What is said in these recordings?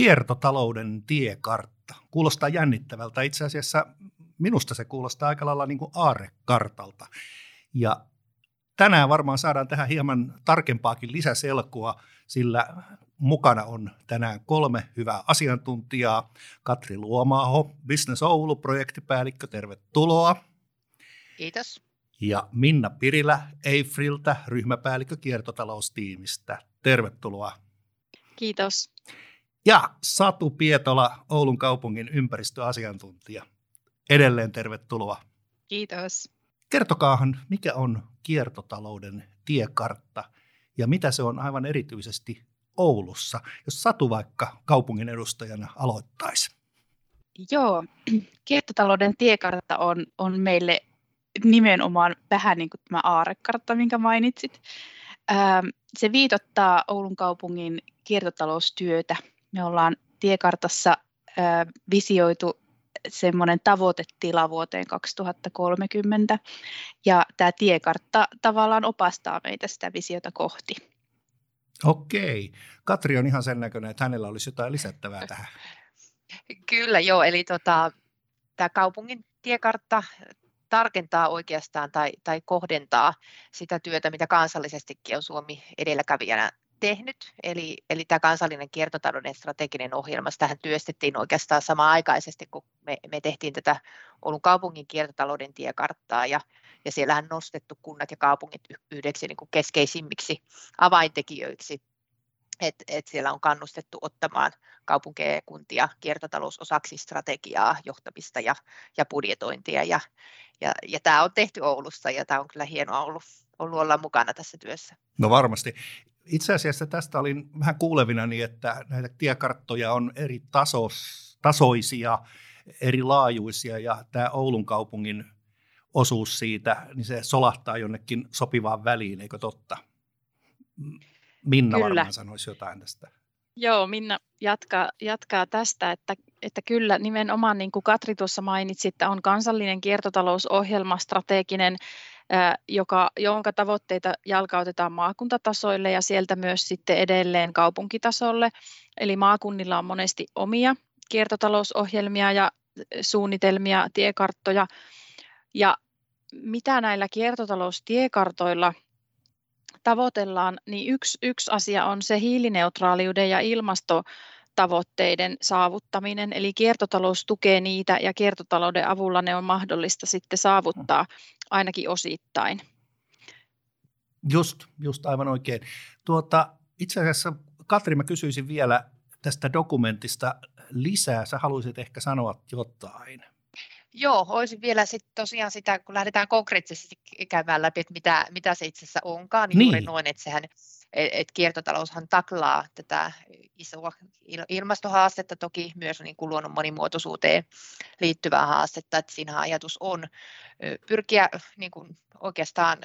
Kiertotalouden tiekartta. Kuulostaa jännittävältä. Itse asiassa minusta se kuulostaa aika lailla niin kuin aarrekartalta. Ja tänään varmaan saadaan tähän hieman tarkempaakin lisäselkoa, sillä mukana on tänään 3 hyvää asiantuntijaa. Katri Luomaaho, Business Oulu -projektipäällikkö, tervetuloa. Kiitos. Ja Minna Pirilä Eifriltä, ryhmäpäällikkö kiertotaloustiimistä. Tervetuloa. Kiitos. Ja Satu Pietola, Oulun kaupungin ympäristöasiantuntija. Edelleen tervetuloa. Kiitos. Kertokaahan, mikä on kiertotalouden tiekartta ja mitä se on aivan erityisesti Oulussa, jos Satu vaikka kaupungin edustajana aloittaisi. Joo, kiertotalouden tiekartta on meille nimenomaan vähän niin kuin tämä aarrekartta, minkä mainitsit. Se viitoittaa Oulun kaupungin kiertotaloustyötä. Me ollaan tiekartassa visioitu semmoinen tavoitetila vuoteen 2030, ja tämä tiekartta tavallaan opastaa meitä sitä visiota kohti. Okei. Katri on ihan sen näköinen, että hänellä olisi jotain lisättävää tähän. Kyllä joo, eli tämä kaupungin tiekartta tarkentaa oikeastaan tai kohdentaa sitä työtä, mitä kansallisestikin on Suomi edelläkävijänä tehnyt. Eli tämä kansallinen kiertotalouden strateginen ohjelma, tähän työstettiin oikeastaan samanaikaisesti, kun me tehtiin tätä Oulun kaupungin kiertotalouden tiekarttaa, ja siellähän nostettu kunnat ja kaupungit yhdeksi niin kuin keskeisimmiksi avaintekijöiksi. Et siellä on kannustettu ottamaan kaupunkeja ja kuntia kiertotalousosaksi strategiaa, johtamista ja budjetointia. Ja tämä on tehty Oulussa, ja tämä on kyllä hienoa ollut olla mukana tässä työssä. No varmasti. Itse asiassa tästä olin vähän kuulevinani, että näitä tiekarttoja on eri tasoisia, eri laajuisia, ja tämä Oulun kaupungin osuus siitä, niin se solahtaa jonnekin sopivaan väliin, eikö totta? Minna kyllä varmaan sanoisi jotain tästä. Joo, Minna jatkaa tästä, että kyllä nimenomaan niin kuin Katri tuossa mainitsi, että on kansallinen kiertotalousohjelma strateginen, jonka tavoitteita jalkautetaan maakuntatasoille ja sieltä myös sitten edelleen kaupunkitasolle. Eli maakunnilla on monesti omia kiertotalousohjelmia ja suunnitelmia, tiekarttoja. Ja mitä näillä kiertotaloustiekartoilla tavoitellaan, niin yksi asia on se hiilineutraaliuden ja ilmastotavoitteiden saavuttaminen, eli kiertotalous tukee niitä, ja kiertotalouden avulla ne on mahdollista sitten saavuttaa ainakin osittain. Just aivan oikein. Itse asiassa Katri, mä kysyisin vielä tästä dokumentista lisää, sä haluaisit ehkä sanoa jotain. Joo, olisin vielä sitten tosiaan sitä, kun lähdetään konkreettisesti käymään läpi, että mitä se itse asiassa onkaan, niin juuri noin, että sehän, kiertotaloushan taklaa tätä isoa ilmastohaastetta, toki myös niin kuin luonnon monimuotoisuuteen liittyvää haastetta, että siinä ajatus on pyrkiä niin kuin oikeastaan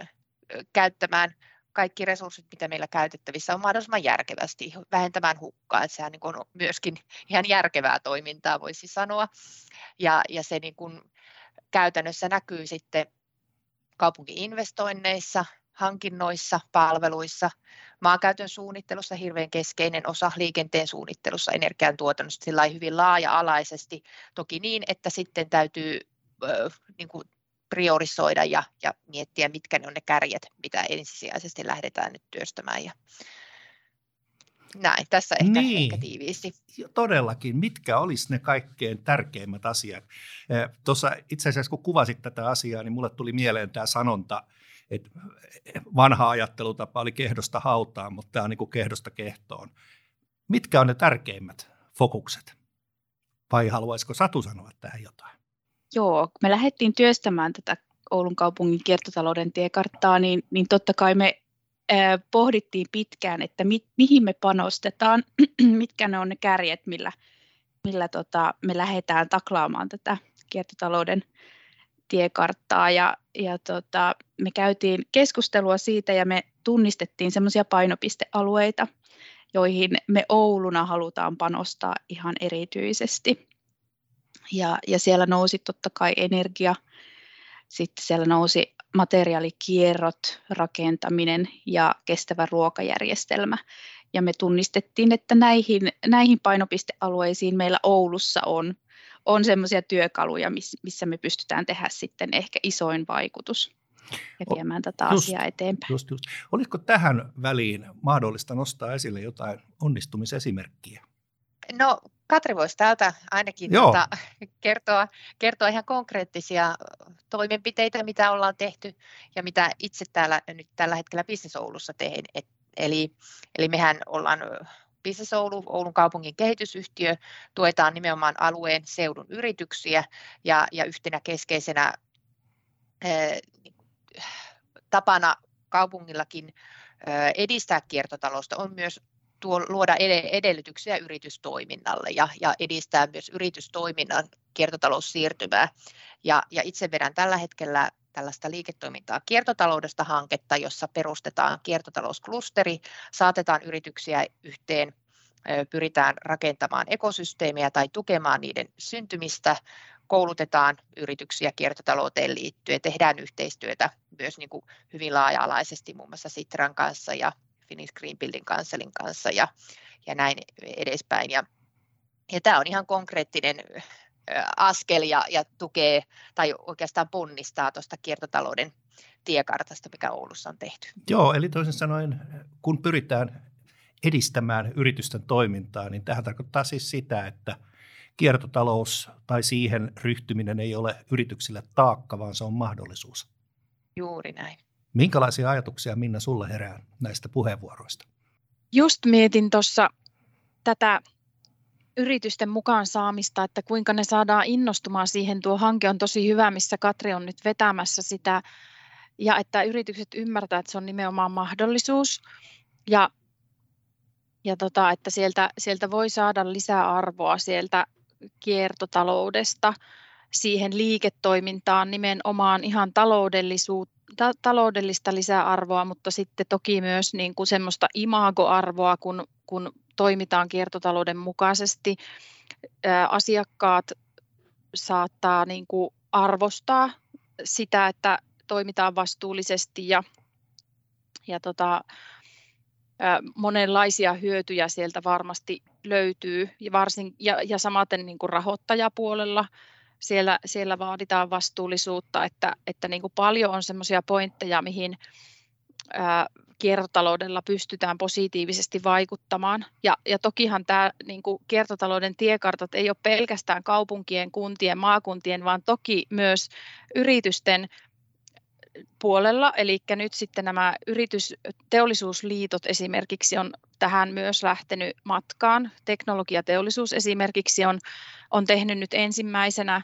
käyttämään kaikki resurssit, mitä meillä käytettävissä on, mahdollisimman järkevästi, vähentämään hukkaa, että sehän niin kuin on myöskin ihan järkevää toimintaa, voisi sanoa. Ja se niin kuin käytännössä näkyy sitten kaupunki-investoinneissa, hankinnoissa, palveluissa, maankäytön suunnittelussa, hirveän keskeinen osa, liikenteen suunnittelussa, energiantuotannossa, sillä hyvin laaja-alaisesti, toki niin, että sitten täytyy niin kuin priorisoida ja miettiä, mitkä ne on ne kärjet, mitä ensisijaisesti lähdetään nyt työstämään. Ja näin, tässä ehkä tiiviisti. Todellakin, mitkä olisi ne kaikkein tärkeimmät asiat? Tuossa itse asiassa, kun kuvasit tätä asiaa, niin mulle tuli mieleen tämä sanonta, että vanha ajattelutapa oli kehdosta hautaan, mutta tämä on niin kuin kehdosta kehtoon. Mitkä on ne tärkeimmät fokukset? Vai haluaisiko Satu sanoa tähän jotain? Joo, me lähdettiin työstämään tätä Oulun kaupungin kiertotalouden tiekarttaa, niin totta kai me pohdittiin pitkään, että mihin me panostetaan, mitkä ne on ne kärjet, millä me lähdetään taklaamaan tätä kiertotalouden tiekarttaa. Ja me käytiin keskustelua siitä, ja me tunnistettiin semmoisia painopistealueita, joihin me Ouluna halutaan panostaa ihan erityisesti. Ja siellä nousi totta kai energia, sitten siellä nousi materiaalikierrot, rakentaminen ja kestävä ruokajärjestelmä. ja me tunnistettiin, että näihin painopistealueisiin meillä Oulussa on semmoisia työkaluja, missä me pystytään tehdä sitten ehkä isoin vaikutus ja viemään tätä asiaa eteenpäin. Just. Olisiko tähän väliin mahdollista nostaa esille jotain onnistumisesimerkkiä? No, Katri voisi täältä ainakin kertoa ihan konkreettisia toimenpiteitä, mitä ollaan tehty ja mitä itse täällä nyt tällä hetkellä Business Oulussa teen. Eli mehän ollaan Business Oulu, Oulun kaupungin kehitysyhtiö, tuetaan nimenomaan alueen seudun yrityksiä ja yhtenä keskeisenä tapana kaupungillakin edistää kiertotalousta on myös luoda edellytyksiä yritystoiminnalle ja edistää myös yritystoiminnan kiertotaloussiirtymää. Ja itse vedän tällä hetkellä tällaista liiketoimintaa kiertotaloudesta hanketta, jossa perustetaan kiertotalousklusteri, saatetaan yrityksiä yhteen, pyritään rakentamaan ekosysteemejä tai tukemaan niiden syntymistä, koulutetaan yrityksiä kiertotalouteen liittyen, tehdään yhteistyötä myös niin kuin hyvin laaja-alaisesti muun muassa Sitran kanssa ja Finnish Green Building Councilin kanssa ja näin edespäin. Ja tämä on ihan konkreettinen askel ja tukee tai oikeastaan ponnistaa tuosta kiertotalouden tiekartasta, mikä Oulussa on tehty. Joo, eli toisin sanoen, kun pyritään edistämään yritysten toimintaa, niin tähän tarkoittaa siis sitä, että kiertotalous tai siihen ryhtyminen ei ole yrityksille taakka, vaan se on mahdollisuus. Juuri näin. Minkälaisia ajatuksia, Minna, sulla herää näistä puheenvuoroista? Just mietin tuossa tätä yritysten mukaan saamista, että kuinka ne saadaan innostumaan siihen. Tuo hanke on tosi hyvä, missä Katri on nyt vetämässä sitä, ja että yritykset ymmärtää, että se on nimenomaan mahdollisuus, ja että sieltä voi saada lisäarvoa sieltä kiertotaloudesta siihen liiketoimintaan, nimenomaan ihan taloudellista lisäarvoa, mutta sitten toki myös niin kuin semmoista imagoarvoa, kun toimitaan kiertotalouden mukaisesti. Asiakkaat saattaa niin kuin arvostaa sitä, että toimitaan vastuullisesti ja monenlaisia hyötyjä sieltä varmasti löytyy ja samaten niin kuin rahoittajapuolella. Siellä vaaditaan vastuullisuutta, että niin kuin paljon on semmoisia pointteja, mihin kiertotaloudella pystytään positiivisesti vaikuttamaan. Ja tokihan tämä niin kuin kiertotalouden tiekartat ei ole pelkästään kaupunkien, kuntien, maakuntien, vaan toki myös yritysten puolella. Eli nyt sitten nämä teollisuusliitot esimerkiksi on tähän myös lähtenyt matkaan. Teknologiateollisuus esimerkiksi on tehnyt nyt ensimmäisenä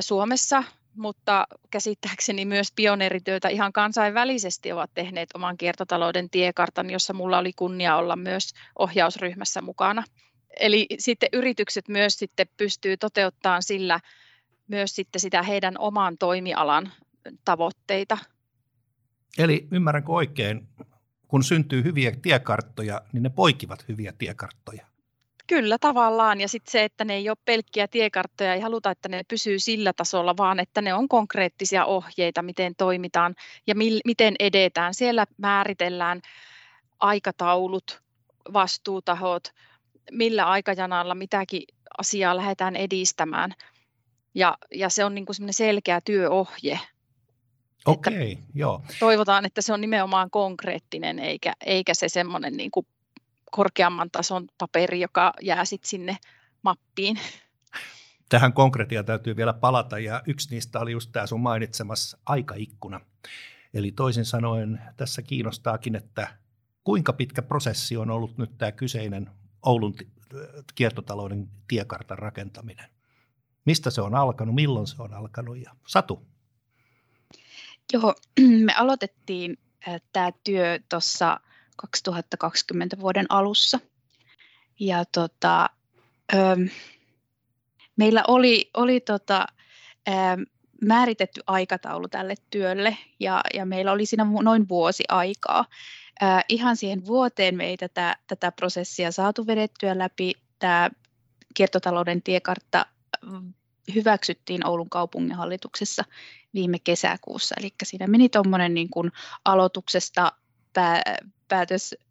Suomessa, mutta käsittääkseni myös pioneerityötä ihan kansainvälisesti ovat tehneet oman kiertotalouden tiekartan, jossa mulla oli kunnia olla myös ohjausryhmässä mukana. Eli sitten yritykset myös sitten pystyy toteuttamaan sillä myös sitten sitä heidän oman toimialan tavoitteita. Eli ymmärränkö oikein? Kun syntyy hyviä tiekarttoja, niin ne poikivat hyviä tiekarttoja. Kyllä tavallaan, ja sitten se, että ne ei ole pelkkiä tiekarttoja, ei haluta, että ne pysyy sillä tasolla, vaan että ne on konkreettisia ohjeita, miten toimitaan ja miten edetään. Siellä määritellään aikataulut, vastuutahot, millä aikajanalla mitäkin asiaa lähdetään edistämään, ja se on niin kuin semmoinen selkeä työohje. Okei, joo. Toivotaan, että se on nimenomaan konkreettinen, eikä se semmoinen niin kuin korkeamman tason paperi, joka jää sitten sinne mappiin. Tähän konkretiaan täytyy vielä palata, ja yksi niistä oli just tämä sun mainitsemassa aikaikkuna. Eli toisin sanoen tässä kiinnostaakin, että kuinka pitkä prosessi on ollut nyt tämä kyseinen Oulun kiertotalouden tiekartan rakentaminen. Mistä se on alkanut, milloin se on alkanut, ja Satu? Joo, me aloitettiin tämä työ tuossa 2020 vuoden alussa, ja meillä oli määritetty aikataulu tälle työlle, ja meillä oli siinä noin vuosi aikaa. Ihan siihen vuoteen me ei tätä prosessia saatu vedettyä läpi. Tämä kiertotalouden tiekartta hyväksyttiin Oulun kaupunginhallituksessa viime kesäkuussa, eli siinä meni tuommoinen niin kuin aloituksesta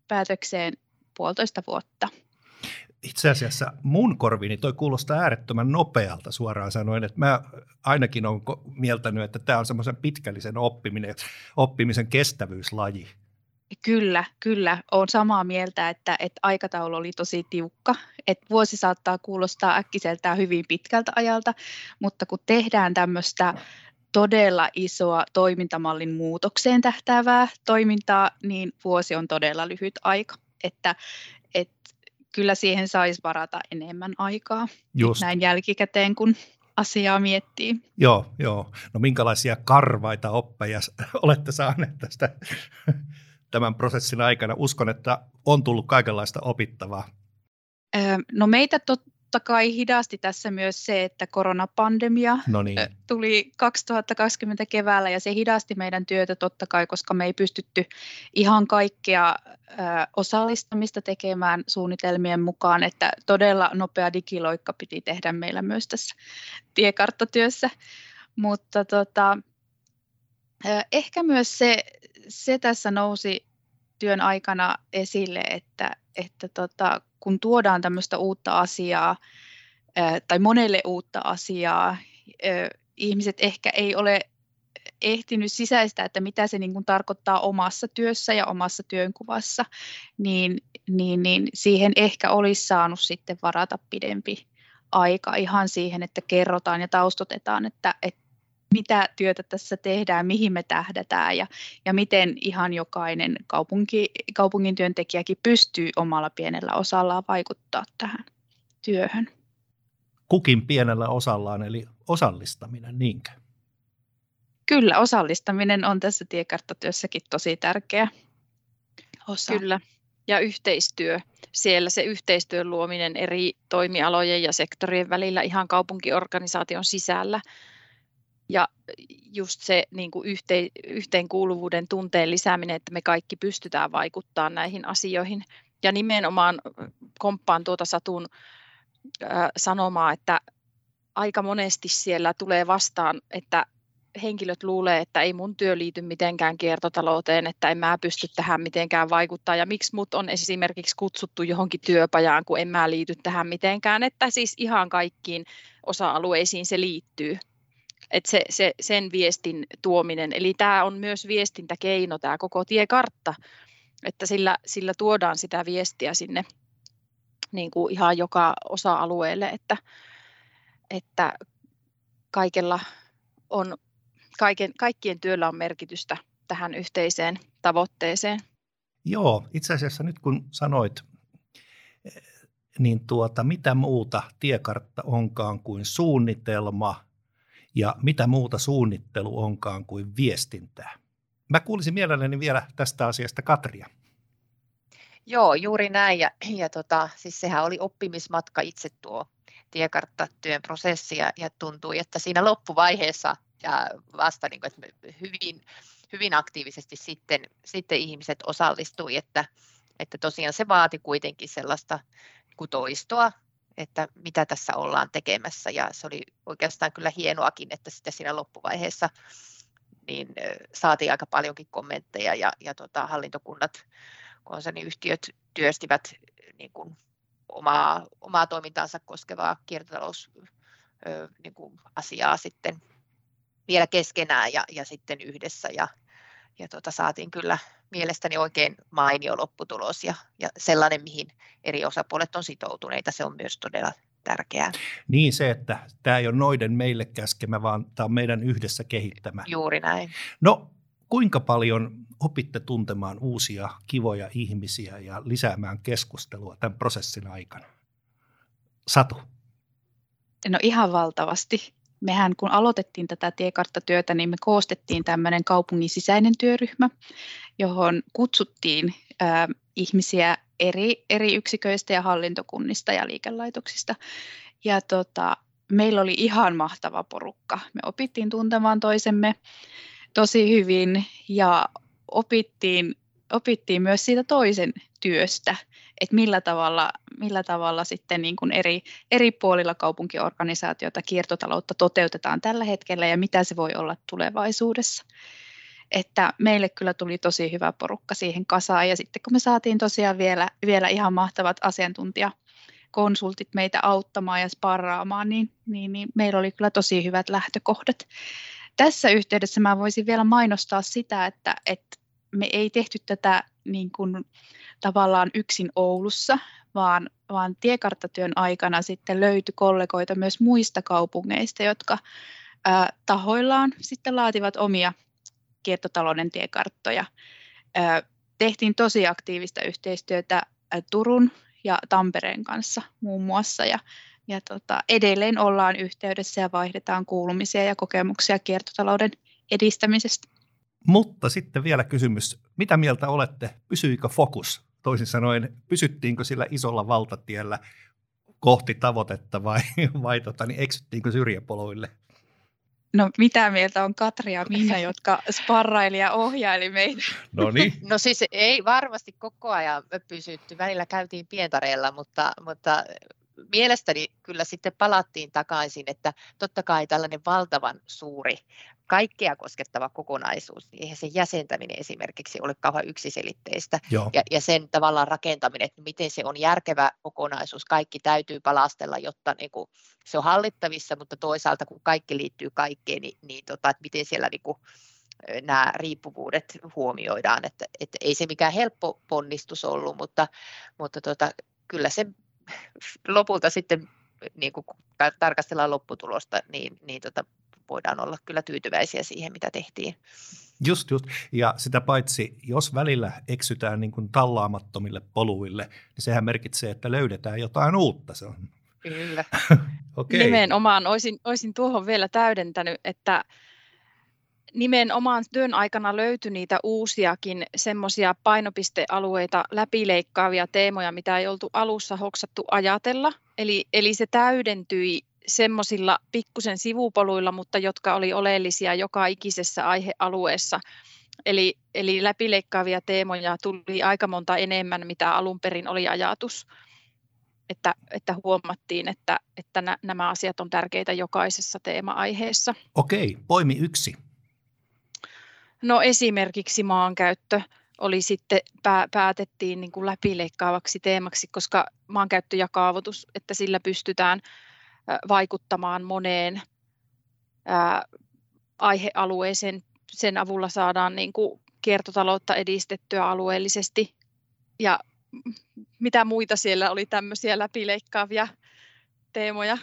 päätökseen 1,5 vuotta. Itse asiassa mun korviini toi kuulostaa äärettömän nopealta suoraan sanoen, että mä ainakin olen mieltänyt, että tämä on semmoisen pitkällisen oppimisen kestävyyslaji. Kyllä. Olen samaa mieltä, että aikataulu oli tosi tiukka. Että vuosi saattaa kuulostaa äkkiseltään hyvin pitkältä ajalta, mutta kun tehdään tämmöistä todella isoa toimintamallin muutokseen tähtäävää toimintaa, niin vuosi on todella lyhyt aika. Että kyllä siihen saisi varata enemmän aikaa näin jälkikäteen, kun asiaa miettii. Joo. No minkälaisia karvaita oppeja olette saaneet tästä tämän prosessin aikana? Uskon, että on tullut kaikenlaista opittavaa. No meitä totta kai hidasti tässä myös se, että koronapandemia tuli 2020 keväällä ja se hidasti meidän työtä totta kai, koska me ei pystytty ihan kaikkea osallistumista tekemään suunnitelmien mukaan, että todella nopea digiloikka piti tehdä meillä myös tässä tiekarttatyössä, mutta ehkä myös se tässä nousi työn aikana esille, että kun tuodaan tämmöistä uutta asiaa tai monelle uutta asiaa, ihmiset ehkä ei ole ehtinyt sisäistää, että mitä se niin kuin tarkoittaa omassa työssä ja omassa työnkuvassa, niin siihen ehkä olisi saanut sitten varata pidempi aika ihan siihen, että kerrotaan ja taustotetaan, että mitä työtä tässä tehdään, mihin me tähdätään ja miten ihan jokainen kaupungin työntekijäkin pystyy omalla pienellä osallaan vaikuttaa tähän työhön. Kukin pienellä osallaan, eli osallistaminen, niinkö? Kyllä, osallistaminen on tässä tiekarttatyössäkin tosi tärkeä osa. Kyllä, ja yhteistyö. Siellä se yhteistyön luominen eri toimialojen ja sektorien välillä ihan kaupunkiorganisaation sisällä. Ja just se niin kuin yhteenkuuluvuuden tunteen lisääminen, että me kaikki pystytään vaikuttamaan näihin asioihin. Ja nimenomaan komppaan tuota Satun sanomaa, että aika monesti siellä tulee vastaan, että henkilöt luulee, että ei mun työ liity mitenkään kiertotalouteen, että en mä pysty tähän mitenkään vaikuttaa. Ja miksi mut on esimerkiksi kutsuttu johonkin työpajaan, kun en mä liity tähän mitenkään. Että siis ihan kaikkiin osa-alueisiin se liittyy. Että sen viestin tuominen, eli tämä on myös viestintäkeino, tämä koko tiekartta, että sillä tuodaan sitä viestiä sinne niin kuin ihan joka osa-alueelle, että kaikkien työllä on merkitystä tähän yhteiseen tavoitteeseen. Joo, itse asiassa nyt kun sanoit, niin mitä muuta tiekartta onkaan kuin suunnitelma, ja mitä muuta suunnittelu onkaan kuin viestintää. Mä kuulisin mielelläni vielä tästä asiasta Katria. Joo, juuri näin. Ja siis sehän oli oppimismatka itse tuo tiekarttatyön prosessi. Ja tuntui, että siinä loppuvaiheessa ja vasta niin kuin, että hyvin aktiivisesti sitten ihmiset osallistui. Että tosiaan se vaati kuitenkin sellaista toistoa, että mitä tässä ollaan tekemässä, ja se oli oikeastaan kyllä hienoakin, että sitä siinä loppuvaiheessa niin saatiin aika paljonkin kommentteja, ja hallintokunnat, konserniyhtiöt työstivät niin kuin omaa toimintaansa koskevaa kiertotalous niin kuin asiaa sitten vielä keskenään ja sitten yhdessä, ja saatiin kyllä mielestäni oikein mainio lopputulos ja sellainen, mihin eri osapuolet on sitoutuneita, se on myös todella tärkeää. Niin se, että tämä ei ole noiden meille käskemä, vaan tämä on meidän yhdessä kehittämä. Juuri näin. No kuinka paljon opitte tuntemaan uusia kivoja ihmisiä ja lisäämään keskustelua tämän prosessin aikana? Satu? No ihan valtavasti. Mehän kun aloitettiin tätä tiekarttatyötä, niin me koostettiin tämmöinen kaupungin sisäinen työryhmä, johon kutsuttiin ihmisiä eri yksiköistä ja hallintokunnista ja liikelaitoksista. Ja meillä oli ihan mahtava porukka. Me opittiin tuntemaan toisemme tosi hyvin ja opittiin myös siitä toisen työstä, että millä tavalla sitten niin kuin eri puolilla kaupunkiorganisaatiota kiertotaloutta toteutetaan tällä hetkellä ja mitä se voi olla tulevaisuudessa. että meille kyllä tuli tosi hyvä porukka siihen kasaan, ja sitten kun me saatiin tosiaan vielä ihan mahtavat asiantuntijakonsultit meitä auttamaan ja sparraamaan, niin meillä oli kyllä tosi hyvät lähtökohdat. Tässä yhteydessä mä voisin vielä mainostaa sitä, että me ei tehty tätä niin kuin tavallaan yksin Oulussa, vaan tiekarttatyön aikana sitten löytyi kollegoita myös muista kaupungeista, jotka tahoillaan sitten laativat omia kiertotalouden tiekarttoja. Tehtiin tosi aktiivista yhteistyötä Turun ja Tampereen kanssa muun muassa, ja edelleen ollaan yhteydessä ja vaihdetaan kuulumisia ja kokemuksia kiertotalouden edistämisestä. Mutta sitten vielä kysymys, mitä mieltä olette, pysyikö fokus? Toisin sanoen, pysyttiinkö sillä isolla valtatiellä kohti tavoitetta vai eksyttiinkö syrjäpoluille? No mitä mieltä on Katri ja Minna, jotka sparraili ja ohjaili meitä? No siis ei varmasti koko ajan pysytty. Välillä käytiin Pietareella, mutta mielestäni kyllä sitten palattiin takaisin, että totta kai tällainen valtavan suuri, kaikkea koskettava kokonaisuus, niin eihän sen jäsentäminen esimerkiksi ole kauhean yksiselitteistä. Ja sen tavallaan rakentaminen, että miten se on järkevä kokonaisuus, kaikki täytyy palastella, jotta niin kuin se on hallittavissa, mutta toisaalta kun kaikki liittyy kaikkeen, niin että miten siellä niin kuin nämä riippuvuudet huomioidaan. Että ei se mikään helppo ponnistus ollut, mutta kyllä se lopulta sitten, niin kun tarkastellaan lopputulosta, niin voidaan olla kyllä tyytyväisiä siihen, mitä tehtiin. Just. Ja sitä paitsi, jos välillä eksytään niin kuin tallaamattomille poluille, niin sehän merkitsee, että löydetään jotain uutta. Se on. Kyllä. Okay. Nimenomaan olisin tuohon vielä täydentänyt, että nimenomaan työn aikana löytyi niitä uusiakin semmoisia painopistealueita läpileikkaavia teemoja, mitä ei oltu alussa hoksattu ajatella. Eli se täydentyi semmoisilla pikkusen sivupoluilla, mutta jotka oli oleellisia joka ikisessä aihealueessa. Eli läpileikkaavia teemoja tuli aika monta enemmän, mitä alun perin oli ajatus. Että huomattiin, että nämä asiat on tärkeitä jokaisessa teema-aiheessa. Okei, poimi yksi. No esimerkiksi maankäyttö oli sitten, päätettiin niin kuin läpileikkaavaksi teemaksi, koska maankäyttö ja kaavoitus, että sillä pystytään vaikuttamaan moneen aihealueeseen. Sen avulla saadaan niin kuin kiertotaloutta edistettyä alueellisesti. Ja mitä muita siellä oli tämmöisiä läpileikkaavia teemoja?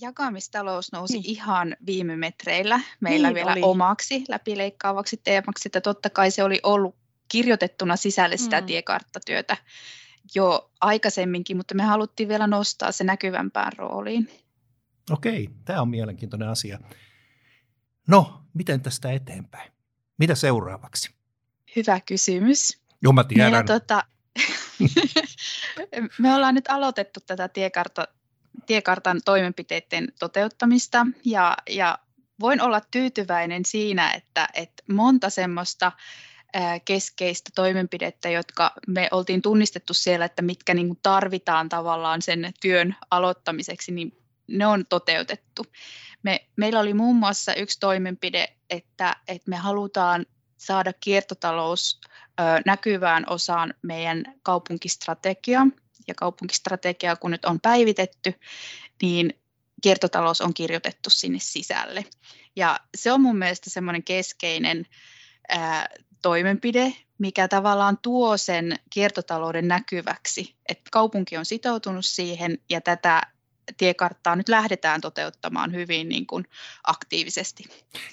Jakamistalous nousi ihan viime metreillä meillä vielä oli omaksi läpileikkaavaksi teemaksi, että totta kai se oli ollut kirjoitettuna sisälle sitä tiekarttatyötä jo aikaisemminkin, mutta me haluttiin vielä nostaa se näkyvämpään rooliin. Okei, tämä on mielenkiintoinen asia. No, miten tästä eteenpäin? Mitä seuraavaksi? Hyvä kysymys. Joo, mä tiedän. Me ollaan nyt aloitettu tätä tiekartan toimenpiteiden toteuttamista ja voin olla tyytyväinen siinä, että monta semmoista keskeistä toimenpidettä, jotka me oltiin tunnistettu siellä, että mitkä niin kuin tarvitaan tavallaan sen työn aloittamiseksi, niin ne on toteutettu. Meillä oli muun muassa yksi toimenpide, että me halutaan saada kiertotalous näkyvään osaan meidän kaupunkistrategiaa. Ja kaupunkistrategiaa, kun nyt on päivitetty, niin kiertotalous on kirjoitettu sinne sisälle. Ja se on mun mielestä semmoinen keskeinen toimenpide, mikä tavallaan tuo sen kiertotalouden näkyväksi. Että kaupunki on sitoutunut siihen ja tätä tiekarttaa nyt lähdetään toteuttamaan hyvin niin kuin aktiivisesti.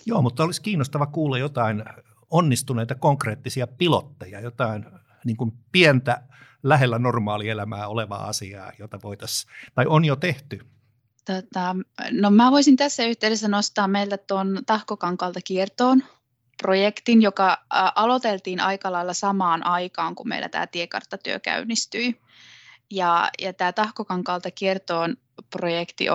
Joo, mutta olisi kiinnostava kuulla jotain onnistuneita konkreettisia pilotteja, jotain niin kuin pientä lähellä normaalielämää olevaa asiaa, jota voitaisiin, tai on jo tehty? No mä voisin tässä yhteydessä nostaa meiltä tuon Tahkokankaalta kiertoon projektin, joka aloiteltiin aika lailla samaan aikaan, kun meillä tämä tiekarttatyö käynnistyi. Ja tämä Tahkokankaalta kiertoon projekti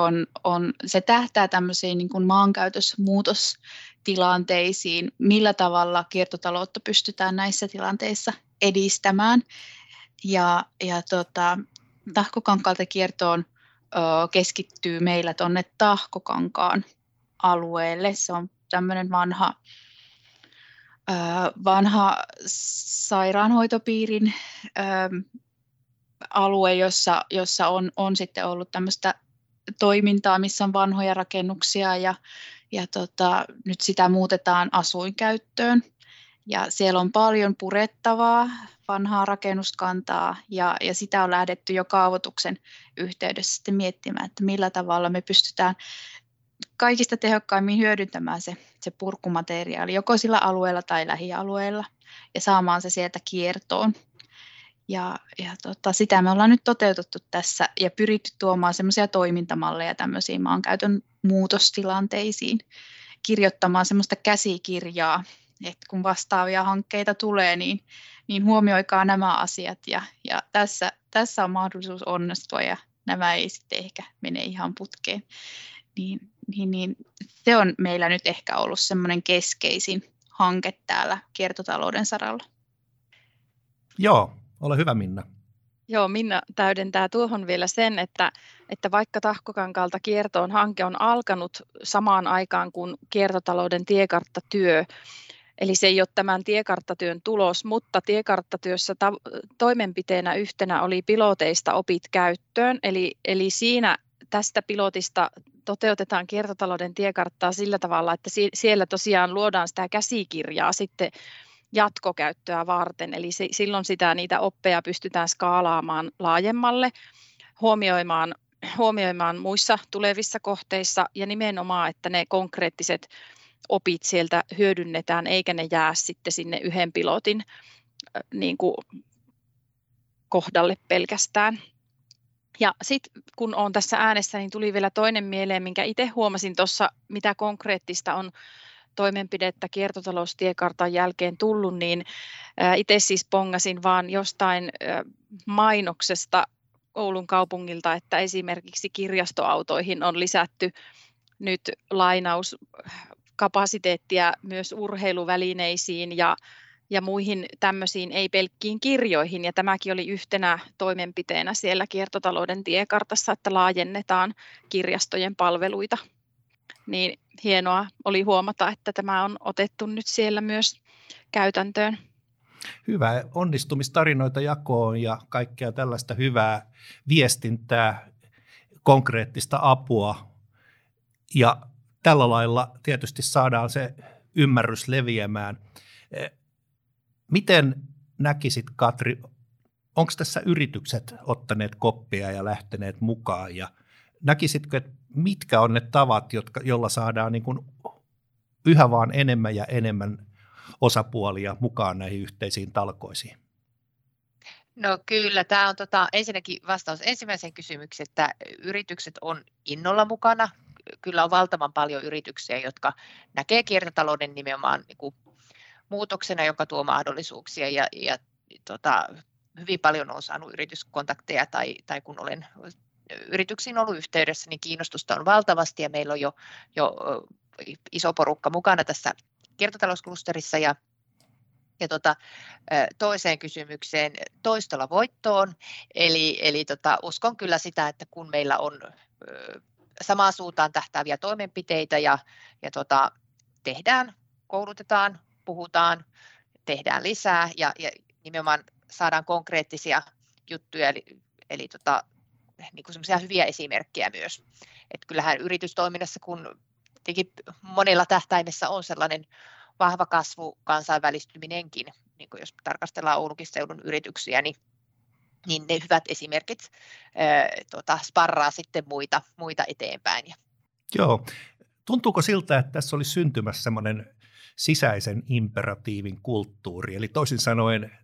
se tähtää tämmöisiin niin kuin maankäytösmuutostilanteisiin, millä tavalla kiertotaloutta pystytään näissä tilanteissa edistämään. Ja Tahkokankaalta kiertoon keskittyy meillä tuonne Tahkokankaan alueelle. Se on tämmöinen vanha vanha sairaanhoitopiirin alue, jossa on sitten ollut tämmöistä toimintaa, missä on vanhoja rakennuksia ja nyt sitä muutetaan asuinkäyttöön. Ja siellä on paljon purettavaa, vanhaa rakennuskantaa ja sitä on lähdetty jo kaavoituksen yhteydessä sitten miettimään, että millä tavalla me pystytään kaikista tehokkaimmin hyödyntämään se purkumateriaali joko sillä alueella tai lähialueella ja saamaan se sieltä kiertoon. Ja sitä me ollaan nyt toteutettu tässä ja pyritty tuomaan semmoisia toimintamalleja tämmöisiin maankäytön muutostilanteisiin, kirjoittamaan semmoista käsikirjaa, että kun vastaavia hankkeita tulee, niin huomioikaa nämä asiat ja tässä on mahdollisuus onnistua ja nämä ei sitten ehkä mene ihan putkeen. Niin se on meillä nyt ehkä ollut semmoinen keskeisin hanke täällä kiertotalouden saralla. Joo, ole hyvä Minna. Joo, Minna täydentää tuohon vielä sen, että vaikka Tahkokankaalta kiertoon hanke on alkanut samaan aikaan kuin kiertotalouden tiekarttatyö, eli se ei ole tämän tiekarttatyön tulos, mutta tiekarttatyössä toimenpiteenä yhtenä oli piloteista opit käyttöön, eli siinä tästä pilotista toteutetaan kiertotalouden tiekarttaa sillä tavalla, että siellä tosiaan luodaan sitä käsikirjaa sitten jatkokäyttöä varten, eli silloin niitä oppeja pystytään skaalaamaan laajemmalle, huomioimaan muissa tulevissa kohteissa ja nimenomaan, että ne konkreettiset opit sieltä hyödynnetään, eikä ne jää sitten sinne yhden pilotin niin kuin kohdalle pelkästään. Ja sitten kun olen tässä äänessä, niin tuli vielä toinen mieleen, minkä itse huomasin tuossa, mitä konkreettista on toimenpidettä kiertotaloustiekartan jälkeen tullut, niin itse siis pongasin vaan jostain mainoksesta Oulun kaupungilta, että esimerkiksi kirjastoautoihin on lisätty nyt lainauskapasiteettia myös urheiluvälineisiin ja muihin tämmöisiin, ei pelkkiin kirjoihin, ja tämäkin oli yhtenä toimenpiteenä siellä kiertotalouden tiekartassa, että laajennetaan kirjastojen palveluita. Niin hienoa oli huomata, että tämä on otettu nyt siellä myös käytäntöön. Hyvä, onnistumistarinoita jakoon ja kaikkea tällaista hyvää viestintää, konkreettista apua, ja tällä lailla tietysti saadaan se ymmärrys leviämään. Miten näkisit, Katri, onko tässä yritykset ottaneet koppia ja lähteneet mukaan? Ja näkisitkö, että mitkä on ne tavat, joilla saadaan niin kuin yhä vaan enemmän ja enemmän osapuolia mukaan näihin yhteisiin talkoisiin? No kyllä, tämä on ensinnäkin vastaus ensimmäiseen kysymykseen, että yritykset on innolla mukana. Kyllä on valtavan paljon yrityksiä, jotka näkee kiertotalouden nimenomaan niin kuin muutoksena, joka tuo mahdollisuuksia ja hyvin paljon on saanut yrityskontakteja tai kun olen yrityksiin ollut yhteydessä, niin kiinnostusta on valtavasti ja meillä on jo iso porukka mukana tässä kiertotalousklusterissa ja toiseen kysymykseen toistolla voittoon, eli uskon kyllä sitä, että kun meillä on samaan suuntaan tähtääviä toimenpiteitä ja tehdään, koulutetaan, puhutaan, tehdään lisää ja nimenomaan saadaan konkreettisia juttuja, eli niin kuin semmoisia hyviä esimerkkejä myös. Että kyllähän yritystoiminnassa, kun monella tähtäimessä on sellainen vahva kasvu, kansainvälistyminenkin, niin kuin jos tarkastellaan Oulunkin seudun yrityksiä, niin ne hyvät esimerkit sparraa sitten muita eteenpäin. Joo. Tuntuuko siltä, että tässä oli syntymässä semmoinen sisäisen imperatiivin kulttuuri, eli toisin sanoen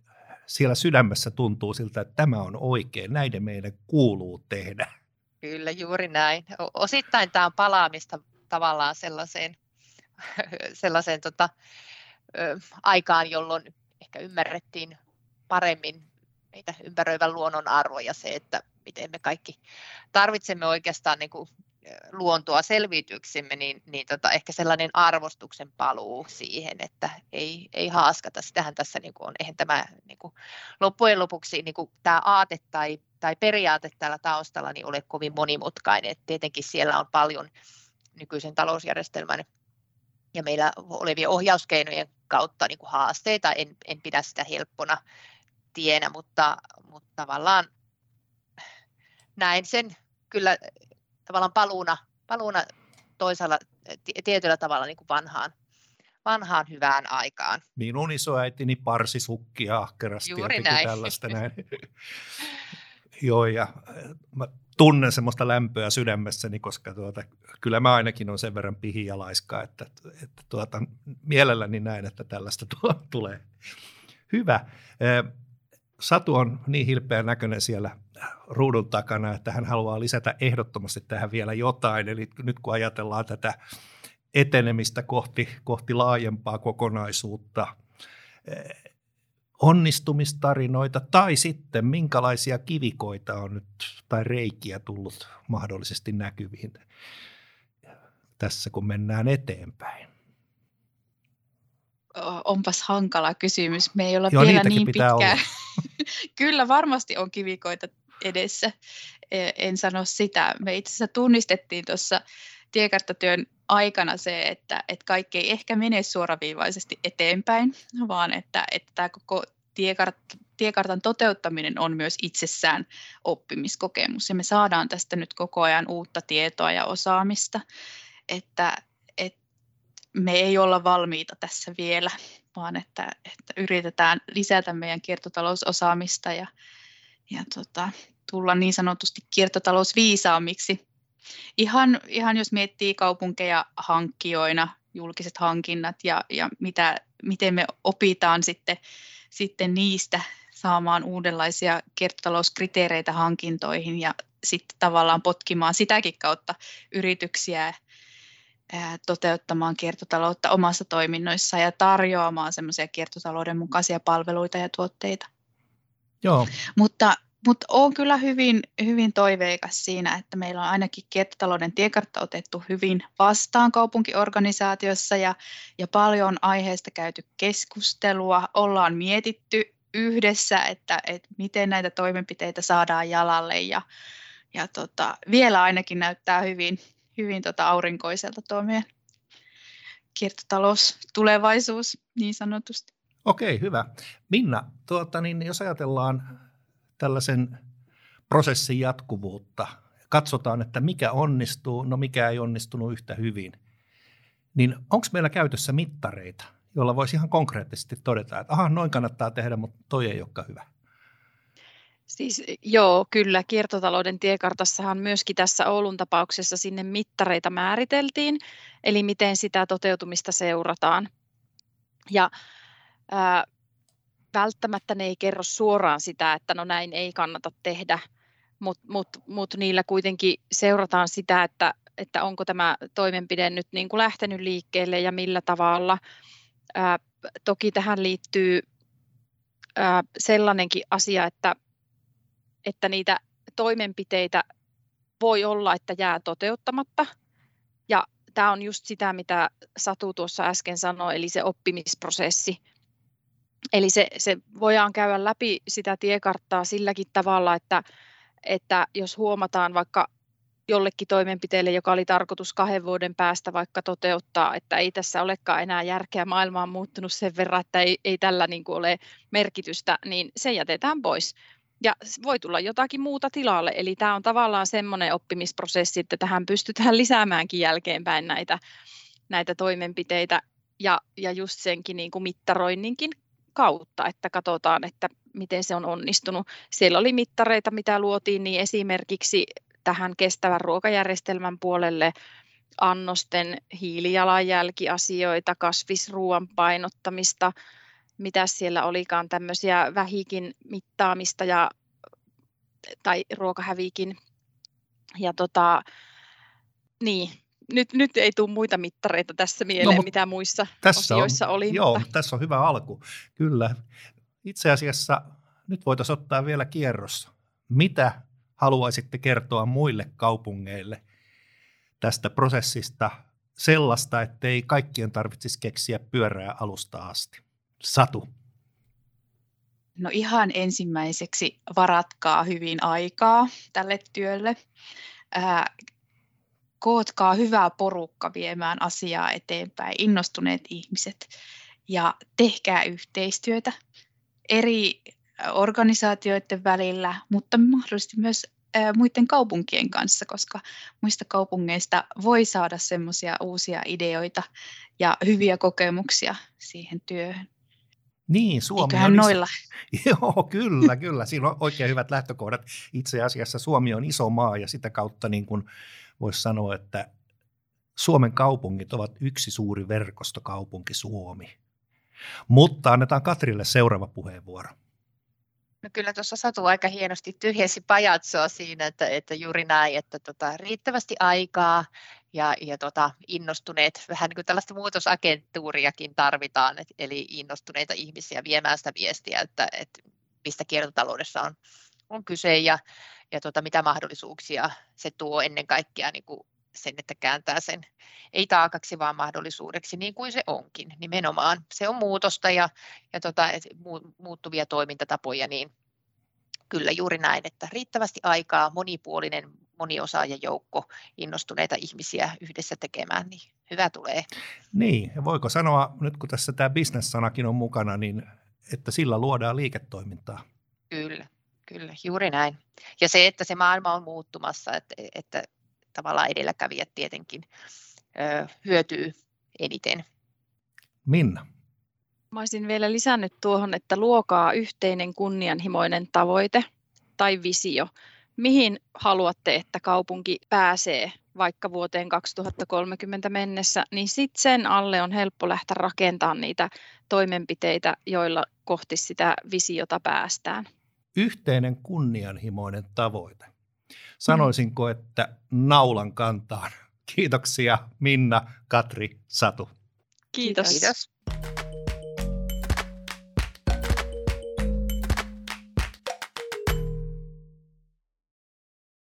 siellä sydämessä tuntuu siltä, että tämä on oikein, näiden meidän kuuluu tehdä. Kyllä, juuri näin. Osittain tämä on palaamista tavallaan sellaiseen aikaan, jolloin ehkä ymmärrettiin paremmin meitä ympäröivän luonnon arvo ja se, että miten me kaikki tarvitsemme oikeastaan niin kuin luontoa selviytyksemme, niin ehkä sellainen arvostuksen paluu siihen, että ei haaskata. Sitähän tässä niin kuin on. Eihän tämä niin kuin loppujen lopuksi niin kuin tämä aate tai periaate täällä taustalla niin ole kovin monimutkainen. Et tietenkin siellä on paljon nykyisen talousjärjestelmän ja meillä olevien ohjauskeinojen kautta niin kuin haasteita. En pidä sitä helppona tienä, mutta tavallaan näen sen kyllä tavallaan paluuna toisella tietyllä tavalla niin kuin vanhaan hyvään aikaan. Minun isoäitini parsi sukkia ahkerasti juuri ja teki näin. Tällaista näin. Joo, ja mä tunnen semmoista lämpöä sydämessäni, koska kyllä mä ainakin olen sen verran pihi ja laiska, että mielelläni näen, että tällaista tulee. Hyvä. Satu on niin hilpeän näköinen siellä ruudun takana, että hän haluaa lisätä ehdottomasti tähän vielä jotain. Eli nyt kun ajatellaan tätä etenemistä kohti laajempaa kokonaisuutta, onnistumistarinoita tai sitten minkälaisia kivikoita on nyt tai reikiä tullut mahdollisesti näkyviin tässä, kun mennään eteenpäin? Onpas hankala kysymys. Me ei olla vielä niin pitkään. Kyllä varmasti on kivikoita edessä. En sano sitä. Me itse asiassa tunnistettiin tuossa tiekarttatyön aikana se, että kaikki ei ehkä mene suoraviivaisesti eteenpäin, vaan että tämä koko tiekartan toteuttaminen on myös itsessään oppimiskokemus. Ja me saadaan tästä nyt koko ajan uutta tietoa ja osaamista, että me ei olla valmiita tässä vielä, vaan että yritetään lisätä meidän kiertotalousosaamista ja tulla niin sanotusti kiertotalousviisaammiksi. Ihan jos miettii kaupunkeja hankkijoina, julkiset hankinnat ja miten me opitaan sitten niistä saamaan uudenlaisia kiertotalouskriteereitä hankintoihin ja sitten tavallaan potkimaan sitäkin kautta yrityksiä toteuttamaan kiertotaloutta omassa toiminnoissa ja tarjoamaan semmoisia kiertotalouden mukaisia palveluita ja tuotteita. Joo. Mutta olen kyllä hyvin, hyvin toiveikas siinä, että meillä on ainakin kiertotalouden tiekartta otettu hyvin vastaan kaupunkiorganisaatiossa ja paljon aiheesta käyty keskustelua. Ollaan mietitty yhdessä, että miten näitä toimenpiteitä saadaan jalalle ja vielä ainakin näyttää hyvin aurinkoiselta tuo meidän kiertotaloustulevaisuus niin sanotusti. Okei, hyvä. Minna, jos ajatellaan tällaisen prosessin jatkuvuutta, katsotaan, että mikä onnistuu, no mikä ei onnistunut yhtä hyvin, niin onko meillä käytössä mittareita, joilla voisi ihan konkreettisesti todeta, että aha, noin kannattaa tehdä, mutta toi ei olekaan hyvä? Siis joo, kyllä. Kiertotalouden tiekartassahan myöskin tässä Oulun tapauksessa sinne mittareita määriteltiin, eli miten sitä toteutumista seurataan. Ja välttämättä ne ei kerro suoraan sitä, että no näin ei kannata tehdä, mutta niillä kuitenkin seurataan sitä, että onko tämä toimenpide nyt niin kuin lähtenyt liikkeelle ja millä tavalla. Toki tähän liittyy sellainenkin asia, että niitä toimenpiteitä voi olla, että jää toteuttamatta. Ja tämä on just sitä, mitä Satu tuossa äsken sanoi, eli se oppimisprosessi. Eli se voidaan käydä läpi sitä tiekarttaa silläkin tavalla, että jos huomataan vaikka jollekin toimenpiteelle, joka oli tarkoitus 2 vuoden päästä vaikka toteuttaa, että ei tässä olekaan enää järkeä, maailma on muuttunut sen verran, että ei tällä niin kuin ole merkitystä, niin se jätetään pois. Ja voi tulla jotakin muuta tilalle, eli tämä on tavallaan semmoinen oppimisprosessi, että tähän pystytään lisäämäänkin jälkeenpäin näitä toimenpiteitä ja just senkin niin kuin mittaroinninkin kautta, että katsotaan, että miten se on onnistunut. Siellä oli mittareita, mitä luotiin, niin esimerkiksi tähän kestävän ruokajärjestelmän puolelle annosten hiilijalanjälkiasioita, kasvisruoan painottamista, mitä siellä olikaan tämmöisiä vähikin mittaamista tai ruokahävikin. Ja niin, nyt ei tule muita mittareita tässä mieleen, mitä muissa osioissa oli. Joo, mutta tässä on hyvä alku. Kyllä. Itse asiassa nyt voitaisiin ottaa vielä kierros. Mitä haluaisitte kertoa muille kaupungeille tästä prosessista sellaista, ettei kaikkien tarvitsisi keksiä pyörää alusta asti? Satu. No ihan ensimmäiseksi varatkaa hyvin aikaa tälle työlle. Kootkaa hyvää porukka viemään asiaa eteenpäin, innostuneet ihmiset ja tehkää yhteistyötä eri organisaatioiden välillä, mutta mahdollisesti myös muiden kaupunkien kanssa, koska muista kaupungeista voi saada semmoisia uusia ideoita ja hyviä kokemuksia siihen työhön. Niin, Suomi on noilla. Joo, kyllä. Siinä on oikein hyvät lähtökohdat. Itse asiassa Suomi on iso maa ja sitä kautta niin kuin voisi sanoa, että Suomen kaupungit ovat yksi suuri verkostokaupunki Suomi. Mutta annetaan Katrille seuraava puheenvuoro. No kyllä tuossa Satu aika hienosti tyhjensi pajatsoa siinä, että juuri näin, että riittävästi aikaa ja innostuneet, vähän niin kuin tällaista muutosagenttuuriakin tarvitaan, eli innostuneita ihmisiä viemään sitä viestiä, että mistä kiertotaloudessa on kyse ja mitä mahdollisuuksia se tuo ennen kaikkea niin kuin sen, että kääntää sen ei taakaksi, vaan mahdollisuudeksi, niin kuin se onkin nimenomaan. Se on muutosta ja muuttuvia toimintatapoja, niin kyllä juuri näin, että riittävästi aikaa, monipuolinen, moniosaajajoukko, innostuneita ihmisiä yhdessä tekemään, niin hyvä tulee. Niin, ja voiko sanoa, nyt kun tässä tämä business-sanakin on mukana, niin että sillä luodaan liiketoimintaa? Kyllä, juuri näin. Ja se, että se maailma on muuttumassa, että tavallaan edelläkävijät tietenkin hyötyy eniten. Minna. Mä olisin vielä lisännyt tuohon, että luokaa yhteinen kunnianhimoinen tavoite tai visio. Mihin haluatte, että kaupunki pääsee vaikka vuoteen 2030 mennessä, niin sitten sen alle on helppo lähteä rakentamaan niitä toimenpiteitä, joilla kohti sitä visiota päästään. Yhteinen kunnianhimoinen tavoite. Sanoisinko, että naulan kantaan. Kiitoksia Minna, Katri, Satu. Kiitos.